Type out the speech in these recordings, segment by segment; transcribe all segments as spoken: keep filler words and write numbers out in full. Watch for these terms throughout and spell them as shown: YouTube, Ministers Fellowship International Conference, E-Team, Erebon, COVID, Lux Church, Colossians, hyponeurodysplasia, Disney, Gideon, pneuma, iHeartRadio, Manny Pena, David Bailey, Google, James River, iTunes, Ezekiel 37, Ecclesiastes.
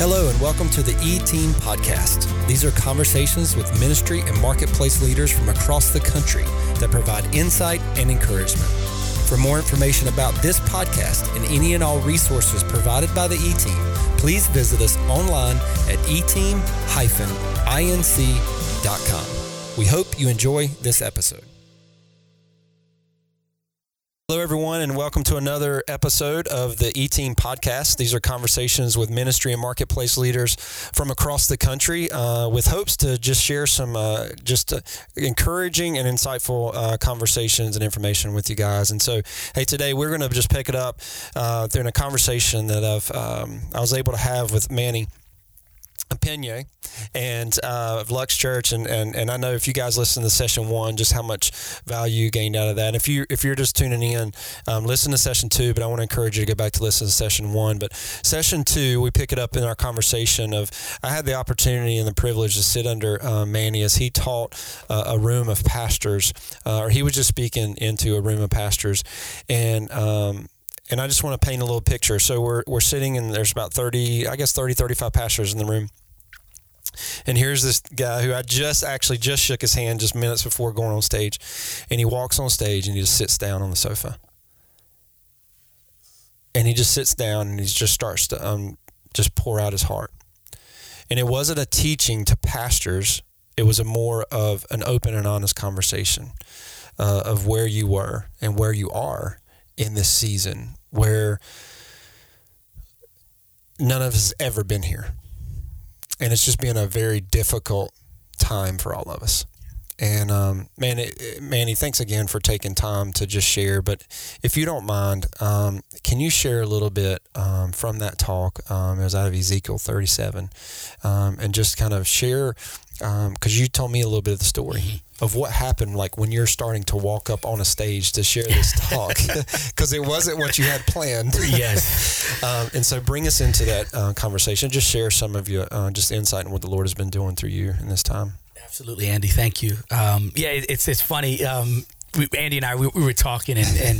Hello and welcome to the E-Team podcast. These are conversations with ministry and marketplace leaders from across the country that provide insight and encouragement. For more information about this podcast and any and all resources provided by the E-Team, please visit us online at e team dash inc dot com. We hope you enjoy this episode. Hello, everyone, and welcome to another episode of the E-Team podcast. These are conversations with ministry and marketplace leaders from across the country uh, with hopes to just share some uh, just uh, encouraging and insightful uh, conversations and information with you guys. And so, hey, today we're going to just pick it up uh, through a conversation that I've um, I was able to have with Manny Pena and uh, of Lux Church, and, and and I know if you guys listen to session one, just how much value you gained out of that. And if you if you're just tuning in, um, listen to session two. But I want to encourage you to go back to listen to session one. But session two, we pick it up in our conversation of I had the opportunity and the privilege to sit under uh, Manny as he taught uh, a room of pastors, uh, or he was just speaking into a room of pastors, and. Um, And I just want to paint a little picture. So we're we're sitting and there's about thirty, I guess thirty, thirty-five pastors in the room. And here's this guy who I just actually just shook his hand just minutes before going on stage. And he walks on stage and he just sits down on the sofa. And he just sits down and he just starts to um, just pour out his heart. And it wasn't a teaching to pastors. It was a more of an open and honest conversation uh, of where you were and where you are in this season where none of us has ever been here. And it's just been a very difficult time for all of us. And um, man, it, Manny, thanks again for taking time to just share. But if you don't mind, um, can you share a little bit um, from that talk? Um, it was out of Ezekiel thirty-seven. Um, and just kind of share, um, because you told me a little bit of the story. Mm-hmm. Of what happened, like when you're starting to walk up on a stage to share this talk, because it wasn't what you had planned. Yes. um, and so bring us into that uh, conversation. Just share some of your uh, just insight and what the Lord has been doing through you in this time. Absolutely, Andy. Thank you. Um, yeah, it, it's it's funny. Um, we, Andy and I we, we were talking, and and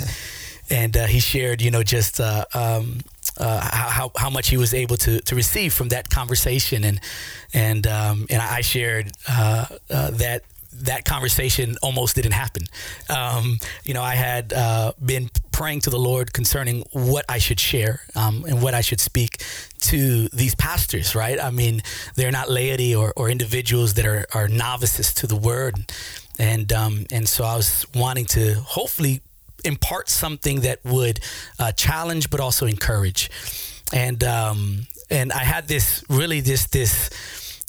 and uh, he shared, you know, just uh, um, uh, how how much he was able to to receive from that conversation, and and um, and I shared uh, uh, that. That conversation almost didn't happen. Um, you know, I had uh, been praying to the Lord concerning what I should share um, and what I should speak to these pastors, right? I mean, they're not laity or, or individuals that are, are novices to the word. And um, and so I was wanting to hopefully impart something that would uh, challenge but also encourage. And um, and I had this, really this, this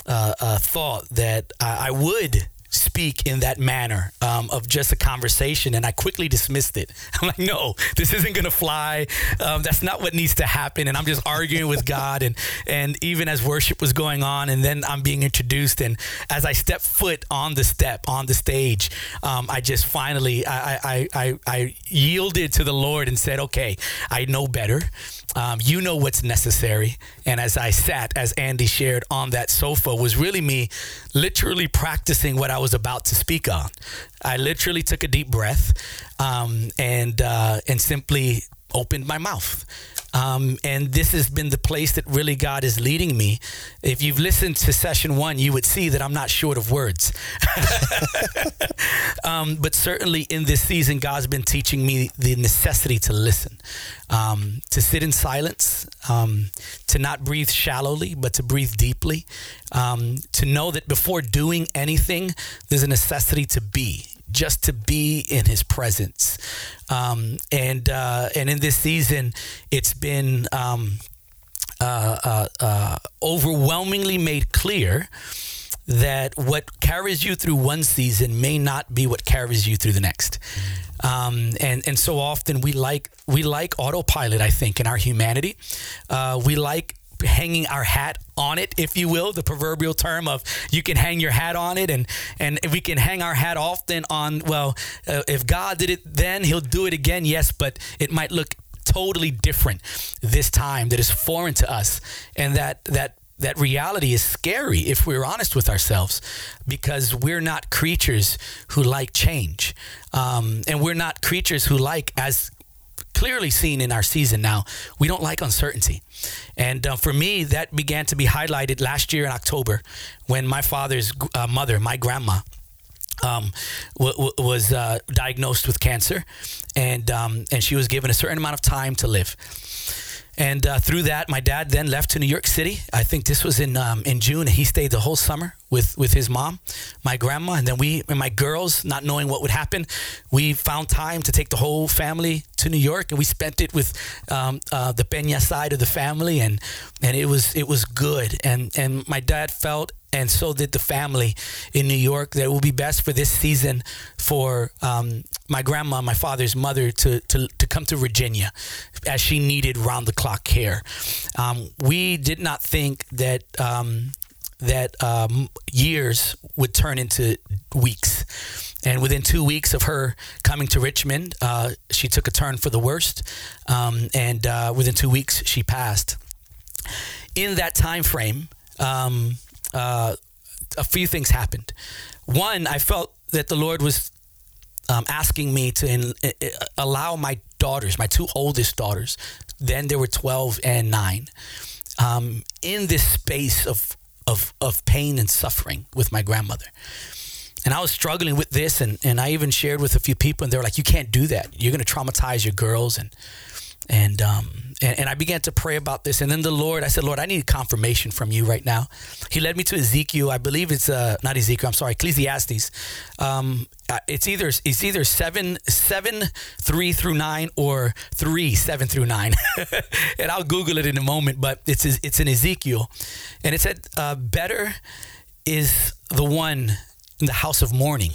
uh, uh, thought that I, I would speak in that manner um, of just a conversation, and I quickly dismissed it. I'm like, no, this isn't going to fly. Um, that's not what needs to happen. And I'm just arguing with God, and and even as worship was going on, and then I'm being introduced, and as I step foot on the step on the stage, um, I just finally I, I I I yielded to the Lord and said, okay, I know better. Um, you know what's necessary. And as I sat, as Andy shared on that sofa, was really me literally practicing what I was about to speak on. I literally took a deep breath um, and uh, and simply opened my mouth. Um, and this has been the place that really God is leading me. If you've listened to session one, you would see that I'm not short of words. um, but certainly in this season, God's been teaching me the necessity to listen, um, to sit in silence, um, to not breathe shallowly, but to breathe deeply, um, to know that before doing anything, there's a necessity to be. Just to be in his presence. Um, and uh, and in this season, it's been um, uh, uh, uh, overwhelmingly made clear that what carries you through one season may not be what carries you through the next. Mm. Um, and, and so often we like, we like autopilot, I think, in our humanity. Uh, we like hanging our hat on it, if you will, the proverbial term of you can hang your hat on it, and and we can hang our hat often on, well, uh, if God did it then, he'll do it again, yes, but it might look totally different this time that is foreign to us. And that that that reality is scary if we're honest with ourselves, because we're not creatures who like change. Um, and we're not creatures who like, as clearly seen in our season now, we don't like uncertainty. And uh, for me, that began to be highlighted last year in October when my father's uh, mother, my grandma, Um, w- w- was uh, diagnosed with cancer, and um, and she was given a certain amount of time to live. And uh, through that, my dad then left to New York City. I think this was in um, in June. He stayed the whole summer with, with his mom, my grandma, and then we and my girls, not knowing what would happen, we found time to take the whole family to New York, and we spent it with um, uh, the Pena side of the family, and and it was it was good. And and my dad felt, and so did the family in New York, that it will be best for this season for um, my grandma, my father's mother, to, to to come to Virginia, as she needed round-the-clock care. Um, we did not think that um, that um, years would turn into weeks. And within two weeks of her coming to Richmond, uh, she took a turn for the worst. Um, and uh, within two weeks, she passed. In that time frame, um, Uh, a few things happened. One, I felt that the Lord was um, asking me to in, in, in, allow my daughters, my two oldest daughters, then they were twelve and nine, um, in this space of, of, of pain and suffering with my grandmother. And I was struggling with this, and, and I even shared with a few people, and they were like, you can't do that. You're going to traumatize your girls. And And, um, and and I began to pray about this. And then the Lord, I said, Lord, I need confirmation from you right now. He led me to Ezekiel. I believe it's, uh, not Ezekiel, I'm sorry, Ecclesiastes. Um, it's either it's either seven, seven, three through nine or three, seven through nine. And I'll Google it in a moment, but it's, it's in Ezekiel. And it said, uh, better is the one in the house of mourning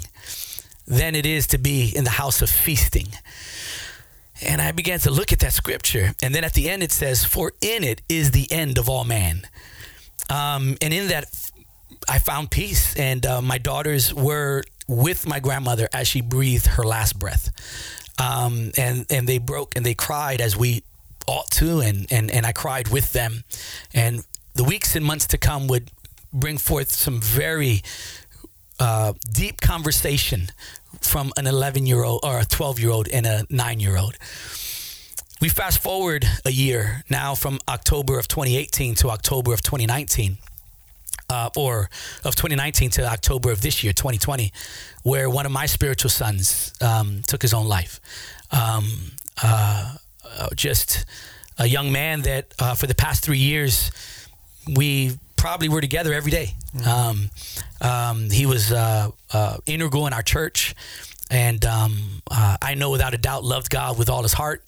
than it is to be in the house of feasting. And I began to look at that scripture. And then at the end, it says, for in it is the end of all man. Um, and in that, I found peace. And uh, my daughters were with my grandmother as she breathed her last breath. Um, and, and they broke and they cried as we ought to. And, and, and I cried with them. And the weeks and months to come would bring forth some very uh, deep conversation from an eleven-year-old or a twelve-year-old and a nine-year-old. We fast forward a year now from October of twenty eighteen to October of twenty nineteen, uh, or of twenty nineteen to October of this year, twenty twenty, where one of my spiritual sons um, took his own life. Um, uh, just a young man that uh, for the past three years, we probably were together every day. Um, um, he was uh, uh, integral in our church, and um, uh, I know without a doubt loved God with all his heart.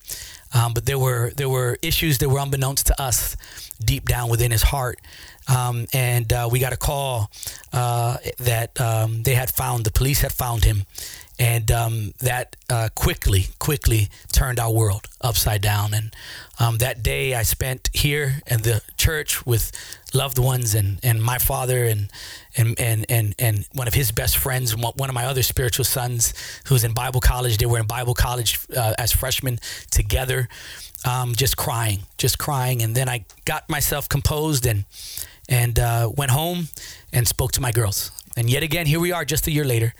Um, but there were there were issues that were unbeknownst to us deep down within his heart. Um, and uh, we got a call uh, that um, they had found the police had found him, and um, that uh, quickly quickly turned our world upside down. And um, that day I spent here in the church with loved ones and, and my father and, and and and and one of his best friends, one of my other spiritual sons who's in Bible college. They were in Bible college uh, as freshmen together, um, just crying, just crying. And then I got myself composed and and uh, went home and spoke to my girls. And yet again, here we are just a year later,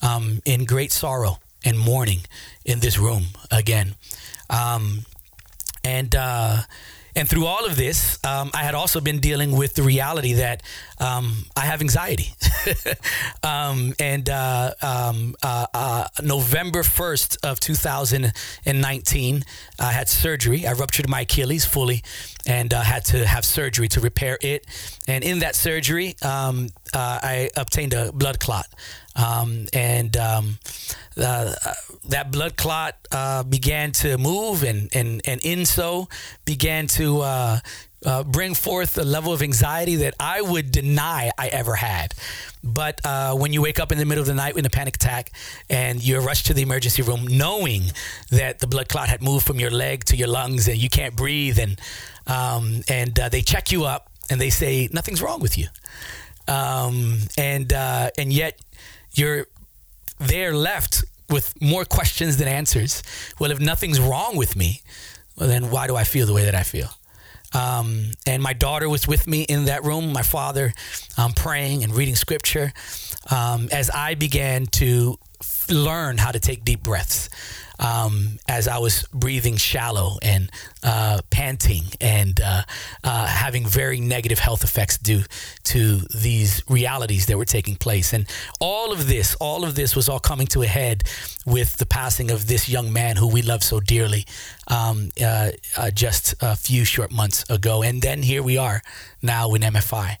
um, in great sorrow and mourning in this room again. Um, and uh, and through all of this, um, I had also been dealing with the reality that um, I have anxiety. um, and uh, um, uh, uh, November first of two thousand nineteen, I had surgery. I ruptured my Achilles fully and uh, had to have surgery to repair it. And in that surgery, um, uh, I obtained a blood clot. Um, and um, uh, that blood clot uh, began to move, and and and in so began to uh, uh, bring forth a level of anxiety that I would deny I ever had. But uh, when you wake up in the middle of the night with a panic attack and you're rushed to the emergency room, knowing that the blood clot had moved from your leg to your lungs and you can't breathe, and um, and uh, they check you up and they say nothing's wrong with you, um, and uh, and yet. You're there left with more questions than answers. Well, if nothing's wrong with me, well, then why do I feel the way that I feel? Um, and my daughter was with me in that room, my father um, praying and reading scripture um, as I began to f- learn how to take deep breaths. um, as I was breathing shallow and uh, panting and uh, uh, having very negative health effects due to these realities that were taking place. And all of this, all of this was all coming to a head with the passing of this young man who we love so dearly um, uh, uh, just a few short months ago. And then here we are now in M F I.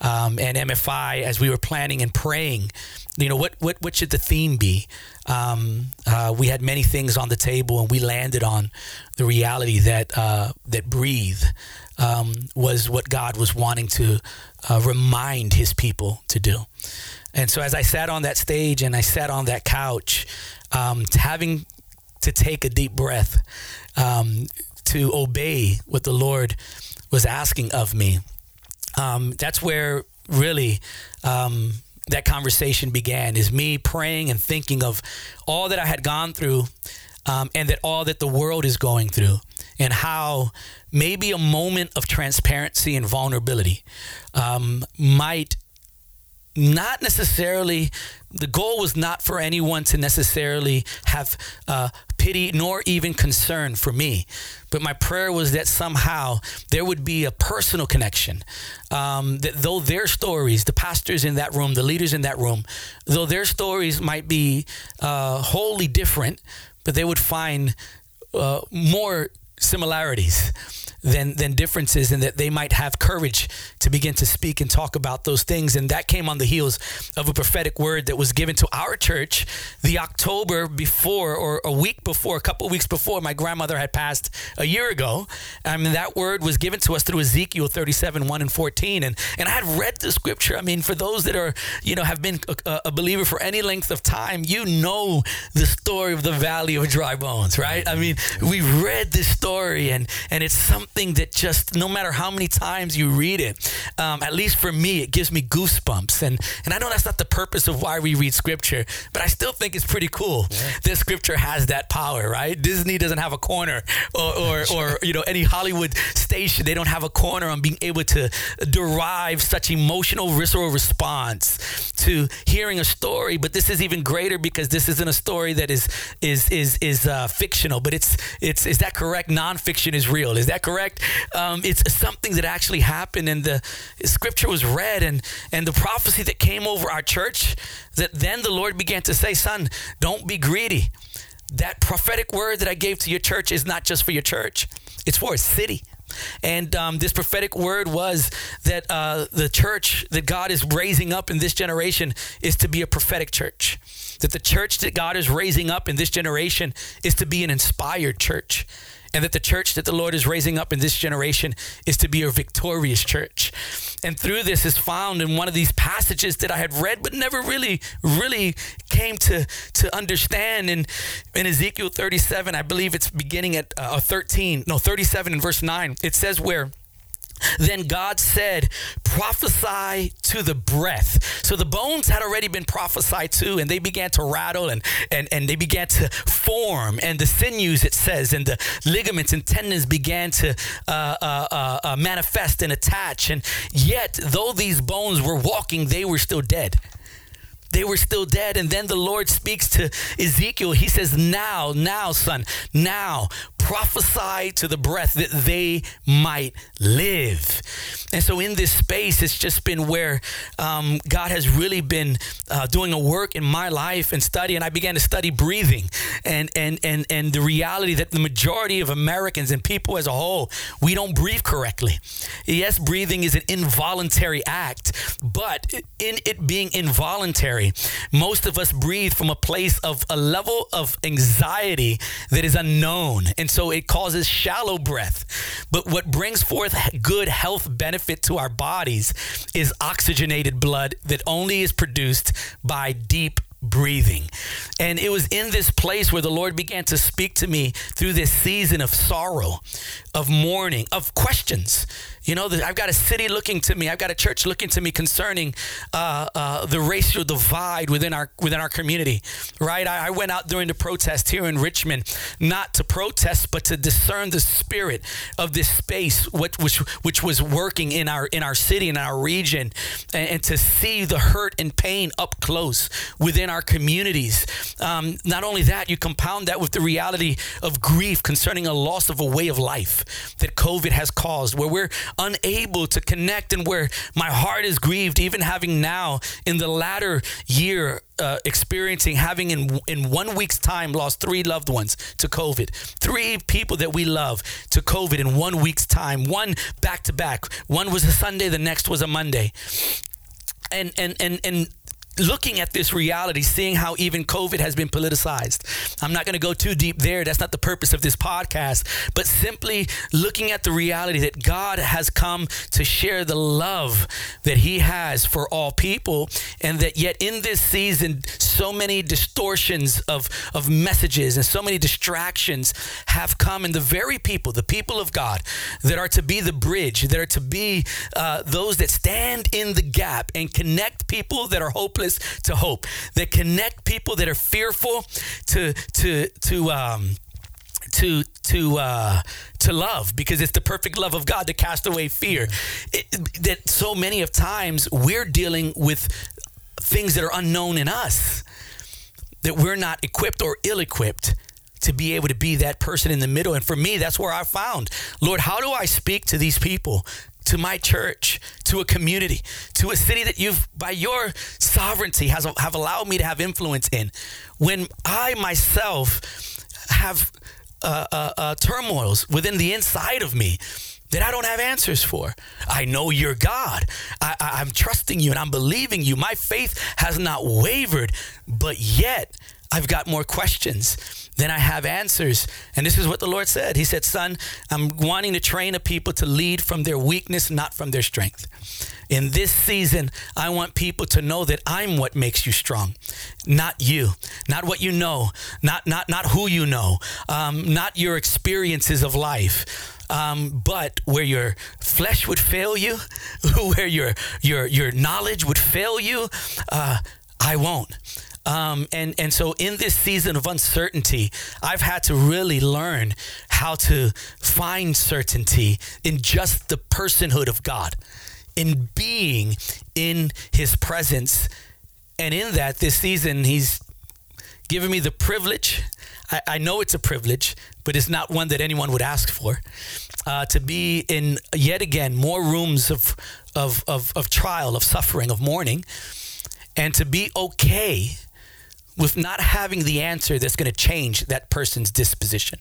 Um, and M F I, as we were planning and praying, you know, what what what should the theme be? Um, uh, we had many things on the table, and we landed on the reality that uh, that breathe um, was what God was wanting to uh, remind his people to do. And so as I sat on that stage and I sat on that couch, um, having to take a deep breath um, to obey what the Lord was asking of me, Um, that's where really um, that conversation began, is me praying and thinking of all that I had gone through um, and that all that the world is going through, and how maybe a moment of transparency and vulnerability um, might not necessarily, the goal was not for anyone to necessarily have uh, pity nor even concern for me. But my prayer was that somehow there would be a personal connection, um, that though their stories, the pastors in that room, the leaders in that room, though their stories might be uh, wholly different, but they would find uh, more similarities than than differences, and that they might have courage to begin to speak and talk about those things. And that came on the heels of a prophetic word that was given to our church the October before, or a week before, a couple of weeks before my grandmother had passed a year ago. I mean, that word was given to us through Ezekiel thirty-seven, one and fourteen. And, and I had read the scripture. I mean, for those that are, you know, have been a, a believer for any length of time, you know the story of the valley of dry bones, right? I mean, we read this story, and, and it's something that just, no matter how many times you read it, um, at least for me, it gives me goosebumps. And and I know that's not the purpose of why we read scripture, but I still think it's pretty cool yeah. that scripture has that power, right? Disney doesn't have a corner, or or, or you know, any Hollywood station, they don't have a corner on being able to derive such emotional, visceral response to hearing a story. But this is even greater, because this isn't a story that is is is is uh, fictional, but it's it's is that correct? Non-fiction is real. Is that correct? Um, it's something that actually happened, and the scripture was read, and, and the prophecy that came over our church, that then the Lord began to say, son, don't be greedy. That prophetic word that I gave to your church is not just for your church. It's for a city. And um, this prophetic word was that uh, the church that God is raising up in this generation is to be a prophetic church. That the church that God is raising up in this generation is to be an inspired church. And that the church that the Lord is raising up in this generation is to be a victorious church. And through this is found in one of these passages that I had read, but never really, really came to, to understand. And in Ezekiel thirty-seven, I believe it's beginning at uh, thirteen, no, thirty-seven and verse nine, it says where, then God said, prophesy to the breath. So the bones had already been prophesied to, and they began to rattle, and, and, and they began to form, and the sinews, it says, and the ligaments and tendons began to uh, uh, uh, manifest and attach. And yet, though these bones were walking, they were still dead. They were still dead. And then the Lord speaks to Ezekiel. He says, now, now, son, now prophesy to the breath that they might live. And so in this space, it's just been where um, God has really been uh, doing a work in my life and study. And I began to study breathing and, and, and, and the reality that the majority of Americans and people as a whole, we don't breathe correctly. Yes, breathing is an involuntary act, but in it being involuntary, most of us breathe from a place of a level of anxiety that is unknown. And so it causes shallow breath. But what brings forth good health benefit to our bodies is oxygenated blood that only is produced by deep breathing. And it was in this place where the Lord began to speak to me through this season of sorrow, of mourning, of questions. You know, I've got a city looking to me. I've got a church looking to me concerning uh, uh, the racial divide within our within our community, right? I, I went out during the protest here in Richmond, not to protest, but to discern the spirit of this space, which which, which was working in our in our city, in our region, and, and to see the hurt and pain up close within our our communities. Um, not only that, you compound that with the reality of grief concerning a loss of a way of life that COVID has caused, where we're unable to connect and where my heart is grieved, even having now in the latter year Uh, experiencing having in in one week's time lost three loved ones to COVID, three people that we love to COVID in one week's time, one back to back. One was a Sunday, the next was a Monday. And and and and looking at this reality, seeing how even COVID has been politicized. I'm not going to go too deep there. That's not the purpose of this podcast, but simply looking at the reality that God has come to share the love that he has for all people. And that yet in this season, so many distortions of, of messages and so many distractions have come. And the very people, the people of God that are to be the bridge, that are to be uh, those that stand in the gap and connect people that are hopeless to hope, that connect people that are fearful to to to um to to uh to love, because it's the perfect love of God to cast away fear. It, that so many of times we're dealing with things that are unknown in us, that we're not equipped or ill-equipped to be able to be that person in the middle. And for me, that's where I found, Lord, how do I speak to these people, to my church, to a community, to a city that you've, by your sovereignty, has have allowed me to have influence in, when I myself have uh, uh, uh, turmoils within the inside of me that I don't have answers for. I know you're God. I, I, I'm trusting you and I'm believing you. My faith has not wavered, but yet I've got more questions than I have answers. And this is what the Lord said. He said, son, I'm wanting to train a people to lead from their weakness, not from their strength. In this season, I want people to know that I'm what makes you strong, not you, not what you know, not not not who you know, um, not your experiences of life. Um, but where your flesh would fail you, where your your your knowledge would fail you, uh, I won't. Um, and, and so in this season of uncertainty, I've had to really learn how to find certainty in just the personhood of God, in being in his presence. And in that, this season, he's given me the privilege. I, I know it's a privilege, but it's not one that anyone would ask for, uh, to be in yet again, more rooms of, of, of, of trial, of suffering, of mourning, and to be okay with not having the answer that's going to change that person's disposition.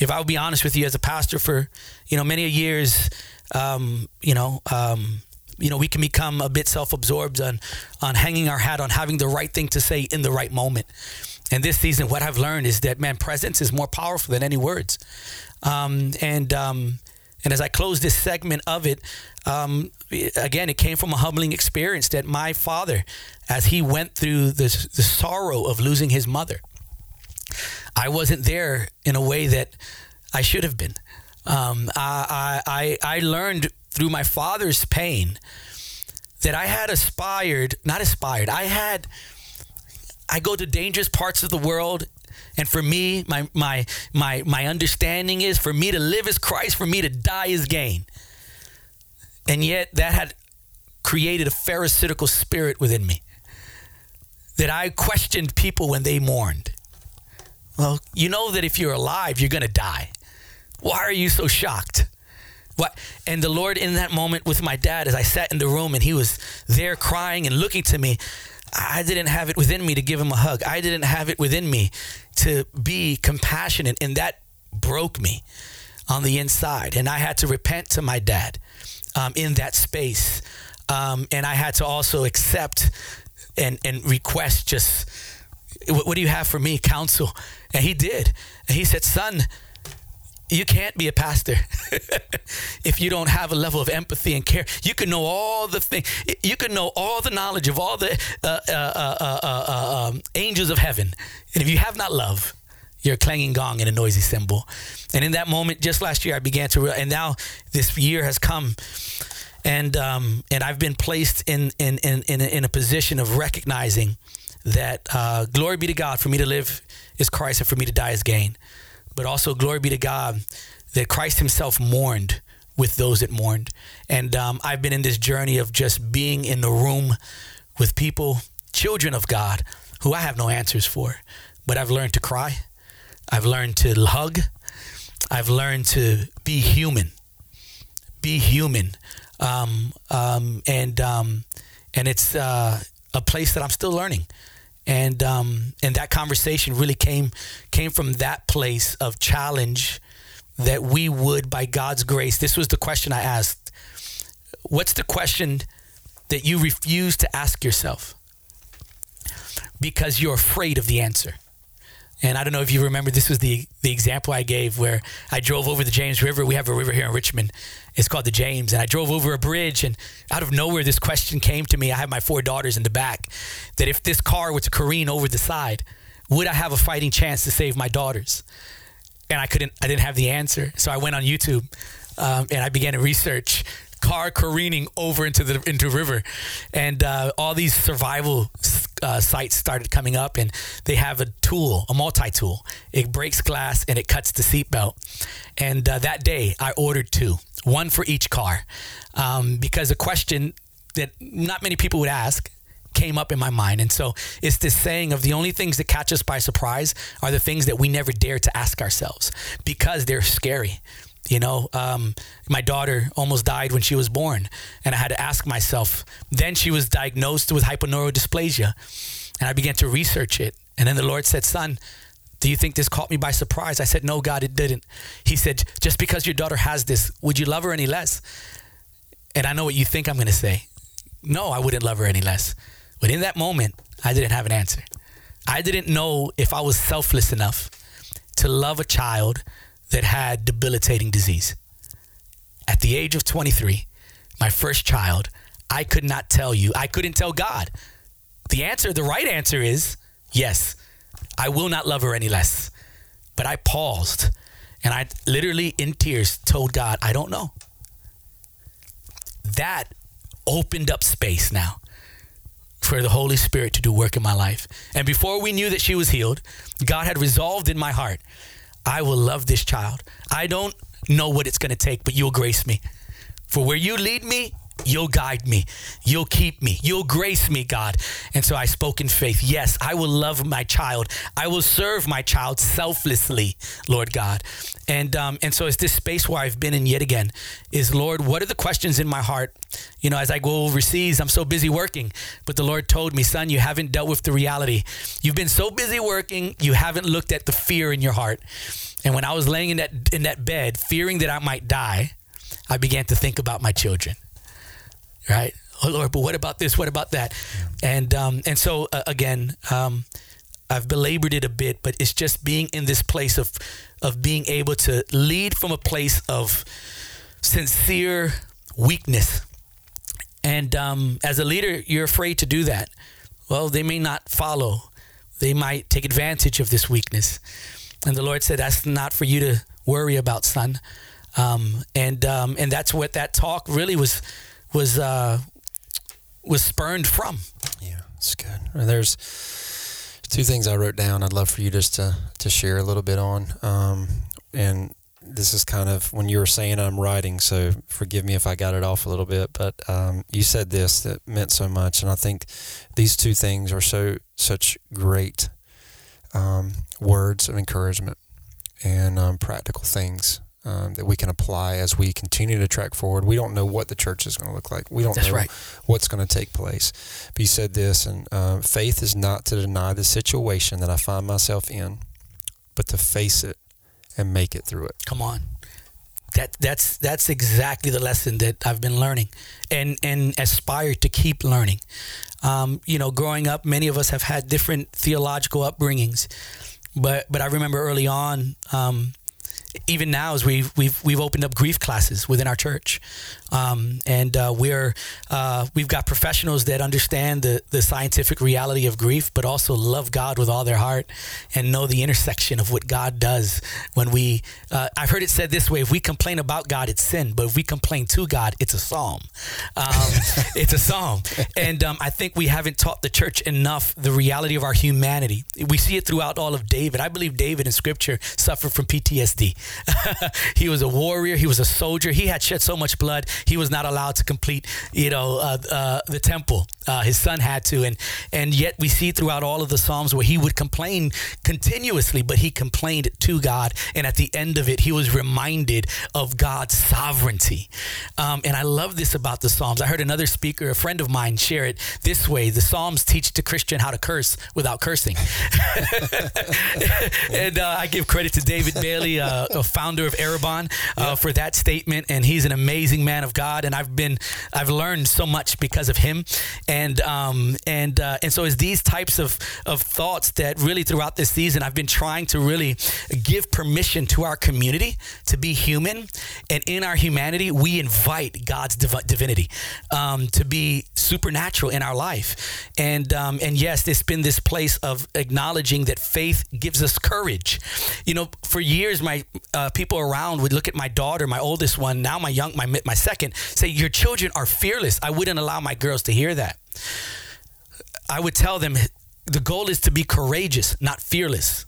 If I'll be honest with you, as a pastor for, you know, many years, um, you know, um, you know, we can become a bit self-absorbed on, on hanging our hat on having the right thing to say in the right moment. And this season, what I've learned is that, man, presence is more powerful than any words. Um, and, um, and as I close this segment of it, um, again, it came from a humbling experience that my father, as he went through this, the sorrow of losing his mother, I wasn't there in a way that I should have been. Um, I, I, I learned through my father's pain that I had aspired, not aspired, I had, I go to dangerous parts of the world. And for me, my my my my understanding is, for me to live is Christ, for me to die is gain. And yet that had created a pharisaical spirit within me, that I questioned people when they mourned. Well, you know that if you're alive, you're going to die. Why are you so shocked? What? And the Lord, in that moment with my dad, as I sat in the room and he was there crying and looking to me, I didn't have it within me to give him a hug. I didn't have it within me to be compassionate. And that broke me on the inside. And I had to repent to my dad um, in that space. Um, and I had to also accept and, and request just, what, what do you have for me? Counsel. And he did. And he said, son, you can't be a pastor if you don't have a level of empathy and care. You can know all the things. You can know all the knowledge of all the uh, uh, uh, uh, um, angels of heaven. And if you have not love, you're a clanging gong and a noisy cymbal. And in that moment, just last year, I began to, and now this year has come, and um, and I've been placed in in in in a, in a position of recognizing that uh, glory be to God, for me to live is Christ and for me to die is gain. But also glory be to God that Christ himself mourned with those that mourned. And um, I've been in this journey of just being in the room with people, children of God, who I have no answers for, but I've learned to cry. I've learned to hug. I've learned to be human, be human. Um, um, and, um, and it's, uh, a place that I'm still learning. And, um, and that conversation really came, came from that place of challenge that we would, by God's grace, this was the question I asked. What's the question that you refuse to ask yourself because you're afraid of the answer? And I don't know if you remember, this was the, the example I gave where I drove over the James River. We have a river here in Richmond. It's called the James. And I drove over a bridge, and out of nowhere, this question came to me. I have my four daughters in the back, that if this car were to careen over the side, would I have a fighting chance to save my daughters? And I couldn't, I didn't have the answer. So I went on YouTube um, and I began to research car careening over into the into river. And uh, all these survival uh, sites started coming up, and they have a tool, a multi-tool. It breaks glass and it cuts the seatbelt. And uh, that day I ordered two, one for each car. Um, because a question that not many people would ask came up in my mind. And so it's this saying of the only things that catch us by surprise are the things that we never dare to ask ourselves because they're scary. You know, um, my daughter almost died when she was born, and I had to ask myself. Then she was diagnosed with hyponeurodysplasia, and I began to research it. And then the Lord said, "Son, do you think this caught me by surprise?" I said, "No, God, it didn't." He said, "Just because your daughter has this, would you love her any less?" And I know what you think I'm going to say. No, I wouldn't love her any less. But in that moment, I didn't have an answer. I didn't know if I was selfless enough to love a child that had debilitating disease. At the age of twenty-three, my first child, I could not tell you. I couldn't tell God. The answer, the right answer is yes, I will not love her any less. But I paused, and I literally in tears told God, I don't know. That opened up space now for the Holy Spirit to do work in my life. And before we knew that she was healed, God had resolved in my heart, I will love this child. I don't know what it's going to take, but you'll grace me. For where you lead me, you'll guide me. You'll keep me. You'll grace me, God. And so I spoke in faith. Yes, I will love my child. I will serve my child selflessly, Lord God. And um, and so it's this space where I've been in yet again is, Lord, what are the questions in my heart? You know, as I go overseas, I'm so busy working. But the Lord told me, son, you haven't dealt with the reality. You've been so busy working, you haven't looked at the fear in your heart. And when I was laying in that in that bed, fearing that I might die, I began to think about my children, right? Oh, Lord, but what about this? What about that? Yeah. And um, and so, uh, again, um, I've belabored it a bit, but it's just being in this place of of being able to lead from a place of sincere weakness. And um, as a leader, you're afraid to do that. Well, they may not follow. They might take advantage of this weakness. And the Lord said, that's not for you to worry about, son. Um, and um, and that's what that talk really was was uh, was spurned from. Yeah, it's good. There's two things I wrote down I'd love for you just to, to share a little bit on. Um, and this is kind of when you were saying I'm writing, so forgive me if I got it off a little bit, but um, you said this that meant so much. And I think these two things are so such great um, words of encouragement and um, practical things um, that we can apply as we continue to track forward. We don't know what the church is going to look like. We don't That's know right. what's going to take place. But you said this, and uh, faith is not to deny the situation that I find myself in, but to face it and make it through it. Come on. That that's that's exactly the lesson that I've been learning and, and aspire to keep learning. Um, you know, growing up, many of us have had different theological upbringings, but but I remember early on, um, even now as we've, we've, we've opened up grief classes within our church. Um, and uh, we're, uh, we've got professionals that understand the, the scientific reality of grief, but also love God with all their heart and know the intersection of what God does. When we, uh, I've heard it said this way, if we complain about God, it's sin, but if we complain to God, it's a psalm. Um, it's a psalm. And um, I think we haven't taught the church enough the reality of our humanity. We see it throughout all of David. I believe David in scripture suffered from P T S D. He was a warrior. He was a soldier. He had shed so much blood. He was not allowed to complete, you know, uh, uh, the temple. Uh, his son had to. And, and yet we see throughout all of the Psalms where he would complain continuously, but he complained to God. And at the end of it, he was reminded of God's sovereignty. Um, and I love this about the Psalms. I heard another speaker, a friend of mine, share it this way. The Psalms teach the Christian how to curse without cursing. And uh, I give credit to David Bailey, uh, a founder of Erebon, uh, yeah. for that statement. And he's an amazing man of God. And I've been, I've learned so much because of him. And, um, and, uh, and so it's these types of, of thoughts that really throughout this season, I've been trying to really give permission to our community to be human. And in our humanity, we invite God's div- divinity, um, to be supernatural in our life. And, um, and yes, it's been this place of acknowledging that faith gives us courage. You know, for years, my uh, people around would look at my daughter, my oldest one, now my young, my my second, say, your children are fearless. I wouldn't allow my girls to hear that. I would tell them, the goal is to be courageous, not fearless.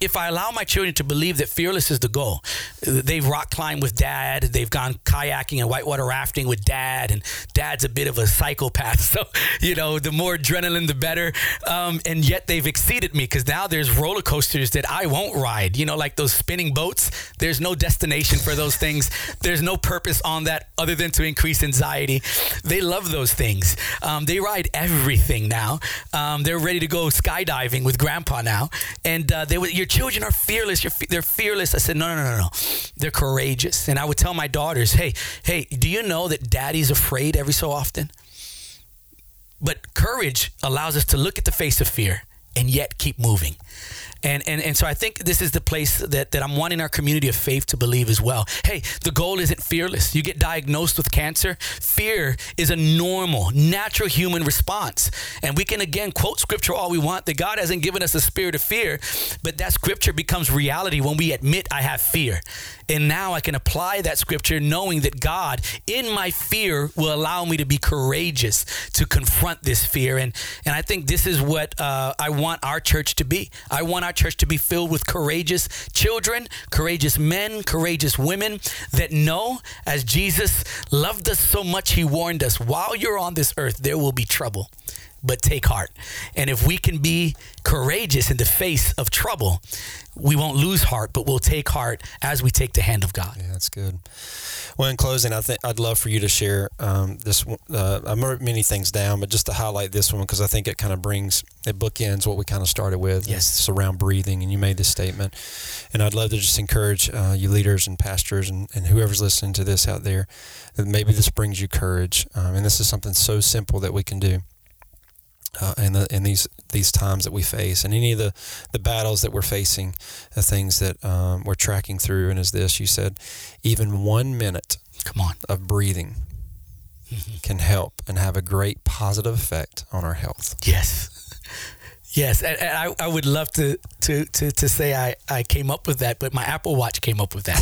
If I allow my children to believe that fearless is the goal, they've rock climbed with dad, they've gone kayaking and whitewater rafting with dad, and dad's a bit of a psychopath. So, you know, the more adrenaline, the better. Um, and yet they've exceeded me, because now there's roller coasters that I won't ride, you know, like those spinning boats. There's no destination for those things. There's no purpose on that other than to increase anxiety. They love those things. Um, they ride everything now. Um, they're ready to go skydiving with grandpa now. And uh, they were, you're Your children are fearless. You're fe- they're fearless. I said, no, no, no, no. They're courageous. And I would tell my daughters, hey, hey, do you know that daddy's afraid every so often? But courage allows us to look at the face of fear and yet keep moving. And, and and so I think this is the place that, that I'm wanting our community of faith to believe as well. Hey, the goal isn't fearless. You get diagnosed with cancer. Fear is a normal, natural human response. And we can, again, quote scripture all we want, that God hasn't given us a spirit of fear, but that scripture becomes reality when we admit I have fear. And now I can apply that scripture knowing that God, in my fear, will allow me to be courageous to confront this fear. And, and I think this is what uh, I want our church to be. I want our church to be filled with courageous children, courageous men, courageous women that know, as Jesus loved us so much, he warned us, while you're on this earth, there will be trouble, but take heart. And if we can be courageous in the face of trouble, we won't lose heart, but we'll take heart as we take the hand of God. Yeah, that's good. Well, in closing, I think I'd love for you to share um, this. Uh, I wrote many things down, but just to highlight this one, because I think it kind of brings, it bookends what we kind of started with. Yes. It's around breathing, and you made this statement. And I'd love to just encourage uh, you leaders and pastors and, and whoever's listening to this out there, that maybe this brings you courage. Um, and this is something so simple that we can do. Uh, and the, and these these times that we face, and any of the, the battles that we're facing, the things that um, we're tracking through, and is this, you said, even one minute come on. of breathing mm-hmm. can help and have a great positive effect on our health. Yes. Yes, and I, I would love to to to, to say I, I came up with that, but my Apple Watch came up with that.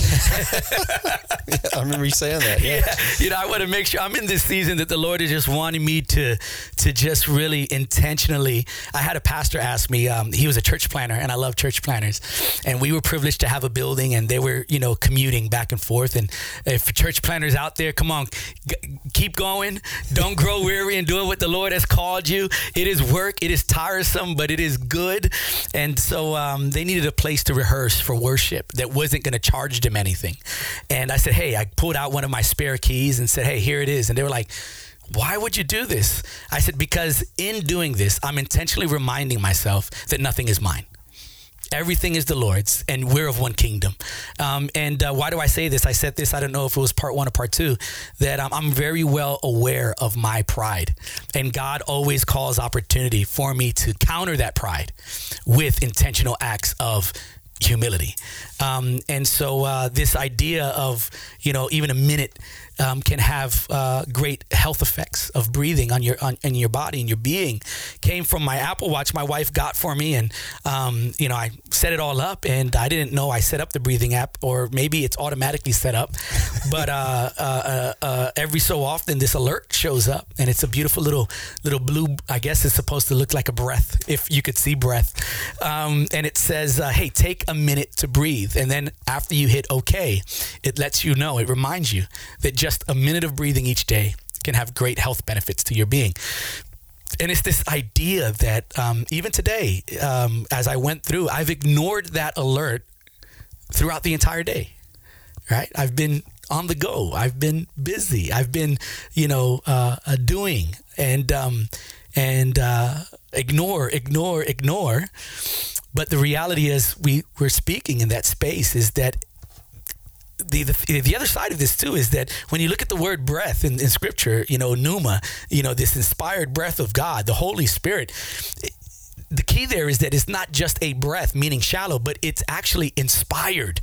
yeah, I remember you saying that. Yeah. yeah, you know, I want to make sure I'm in this season that the Lord is just wanting me to to just really intentionally. I had a pastor ask me. Um, he was a church planner, and I love church planners. And we were privileged to have a building, and they were you know commuting back and forth. And if church planners out there, come on, g- keep going. Don't grow weary in doing what the Lord has called you. It is work. It is tiresome, but but it is good. And so um, they needed a place to rehearse for worship that wasn't going to charge them anything. And I said, hey, I pulled out one of my spare keys and said, hey, here it is. And they were like, why would you do this? I said, because in doing this, I'm intentionally reminding myself that nothing is mine. Everything is the Lord's, and we're of one kingdom. Um, and uh, why do I say this? I said this, I don't know if it was part one or part two, that um, I'm very well aware of my pride. And God always calls opportunity for me to counter that pride with intentional acts of humility. Um, and so uh, this idea of, you know, even a minute um, can have uh, great health effects of breathing on your on, on your body and your being came from my Apple Watch my wife got for me. And, um, you know, I set it all up, and I didn't know I set up the breathing app, or maybe it's automatically set up. But uh, uh, uh, uh, every so often this alert shows up, and it's a beautiful little little blue, I guess it's supposed to look like a breath, if you could see breath. Um, and it says, uh, hey, take a minute to breathe. And then after you hit okay, it lets you know, it reminds you that just a minute of breathing each day can have great health benefits to your being. And it's this idea that um, even today, um, as I went through, I've ignored that alert throughout the entire day, right? I've been on the go. I've been busy. I've been, you know, uh, uh, doing and um, and uh, ignore, ignore, ignore. But the reality is we we're speaking in that space is that The, the the other side of this too is that when you look at the word breath in, in scripture, you know, pneuma, you know, this inspired breath of God, the Holy Spirit, it, the key there is that it's not just a breath, meaning shallow, but it's actually inspired.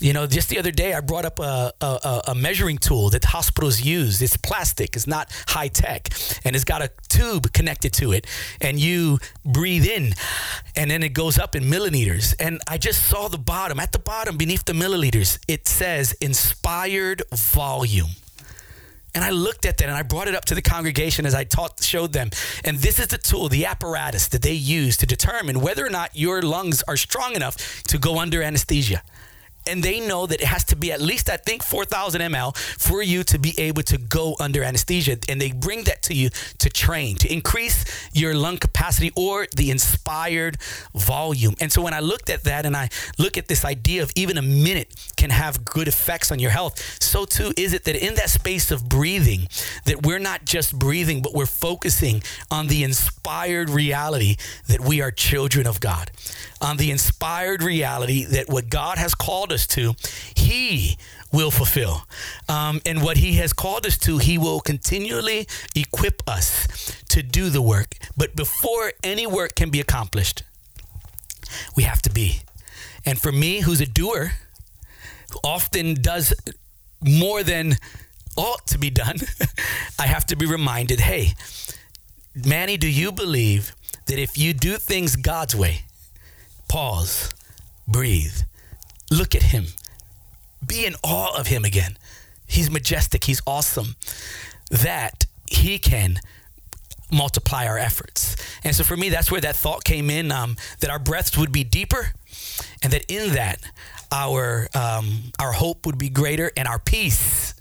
You know, just the other day I brought up a, a, a measuring tool that hospitals use. It's plastic, it's not high tech, and it's got a tube connected to it, and you breathe in, and then it goes up in milliliters. And I just saw the bottom, at the bottom beneath the milliliters, it says inspired volume. And I looked at that and I brought it up to the congregation as I taught, showed them. And this is the tool, the apparatus that they use to determine whether or not your lungs are strong enough to go under anesthesia. And they know that it has to be at least, I think, four thousand milliliters for you to be able to go under anesthesia. And they bring that to you to train, to increase your lung capacity or the inspired volume. And so when I looked at that and I look at this idea of even a minute can have good effects on your health, so too is it that in that space of breathing, that we're not just breathing, but we're focusing on the inspired reality that we are children of God, on the inspired reality that what God has called us to, He will fulfill. Um, and what He has called us to, He will continually equip us to do the work. But before any work can be accomplished, we have to be. And for me, who's a doer, who often does more than ought to be done, I have to be reminded, hey, Manny, do you believe that if you do things God's way, pause, breathe, look at Him, be in awe of Him again. He's majestic, He's awesome, that He can multiply our efforts. And so for me, that's where that thought came in, um, that our breaths would be deeper, and that in that our um, our hope would be greater, and our peace,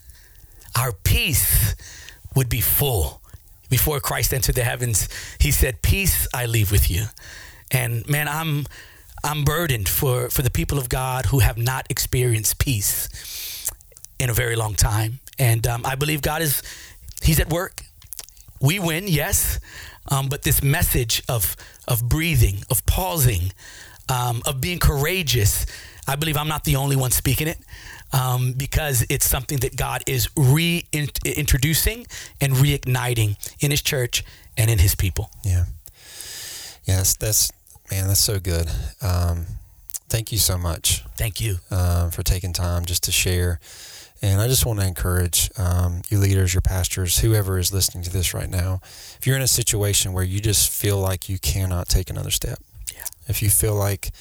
our peace would be full. Before Christ entered the heavens, He said, peace I leave with you. And man, I'm I'm burdened for, for the people of God who have not experienced peace in a very long time. And um, I believe God is, He's at work. We win, yes. Um, but this message of of breathing, of pausing, um, of being courageous, I believe I'm not the only one speaking it, um, because it's something that God is reintroducing and reigniting in His church and in His people. Yeah. Yes, that's, man, that's so good. Um, thank you so much. Thank you. Uh, for taking time just to share. And I just want to encourage um, your leaders, your pastors, whoever is listening to this right now. If you're in a situation where you just feel like you cannot take another step, yeah. If you feel like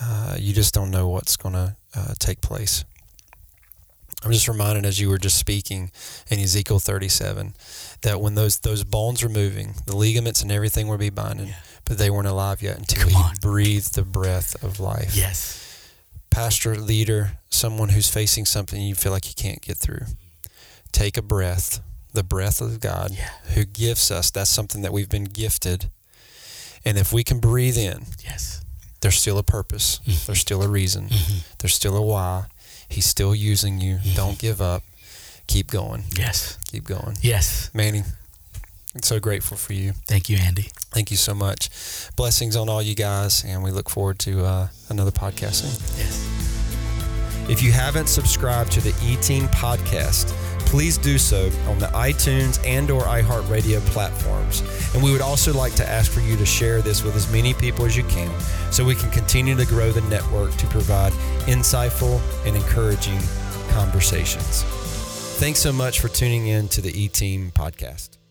uh, you just don't know what's going to uh, take place, I'm just reminded as you were just speaking in Ezekiel thirty-seven that when those those bones were moving, the ligaments and everything would be binding, yeah. But they weren't alive yet until He breathed the breath of life. Yes. Pastor, leader, someone who's facing something you feel like you can't get through, take a breath, the breath of God, yeah. Who gives us, that's something that we've been gifted. And if we can breathe in, yes, there's still a purpose. Mm-hmm. There's still a reason. Mm-hmm. There's still a why. He's still using you. Mm-hmm. Don't give up. Keep going. Yes. Keep going. Yes. Manny, I'm so grateful for you. Thank you, Andy. Thank you so much. Blessings on all you guys, and we look forward to uh, another podcast soon. Yes. If you haven't subscribed to the E-Team podcast, please do so on the iTunes and or iHeartRadio platforms. And we would also like to ask for you to share this with as many people as you can so we can continue to grow the network to provide insightful and encouraging conversations. Thanks so much for tuning in to the E-Team podcast.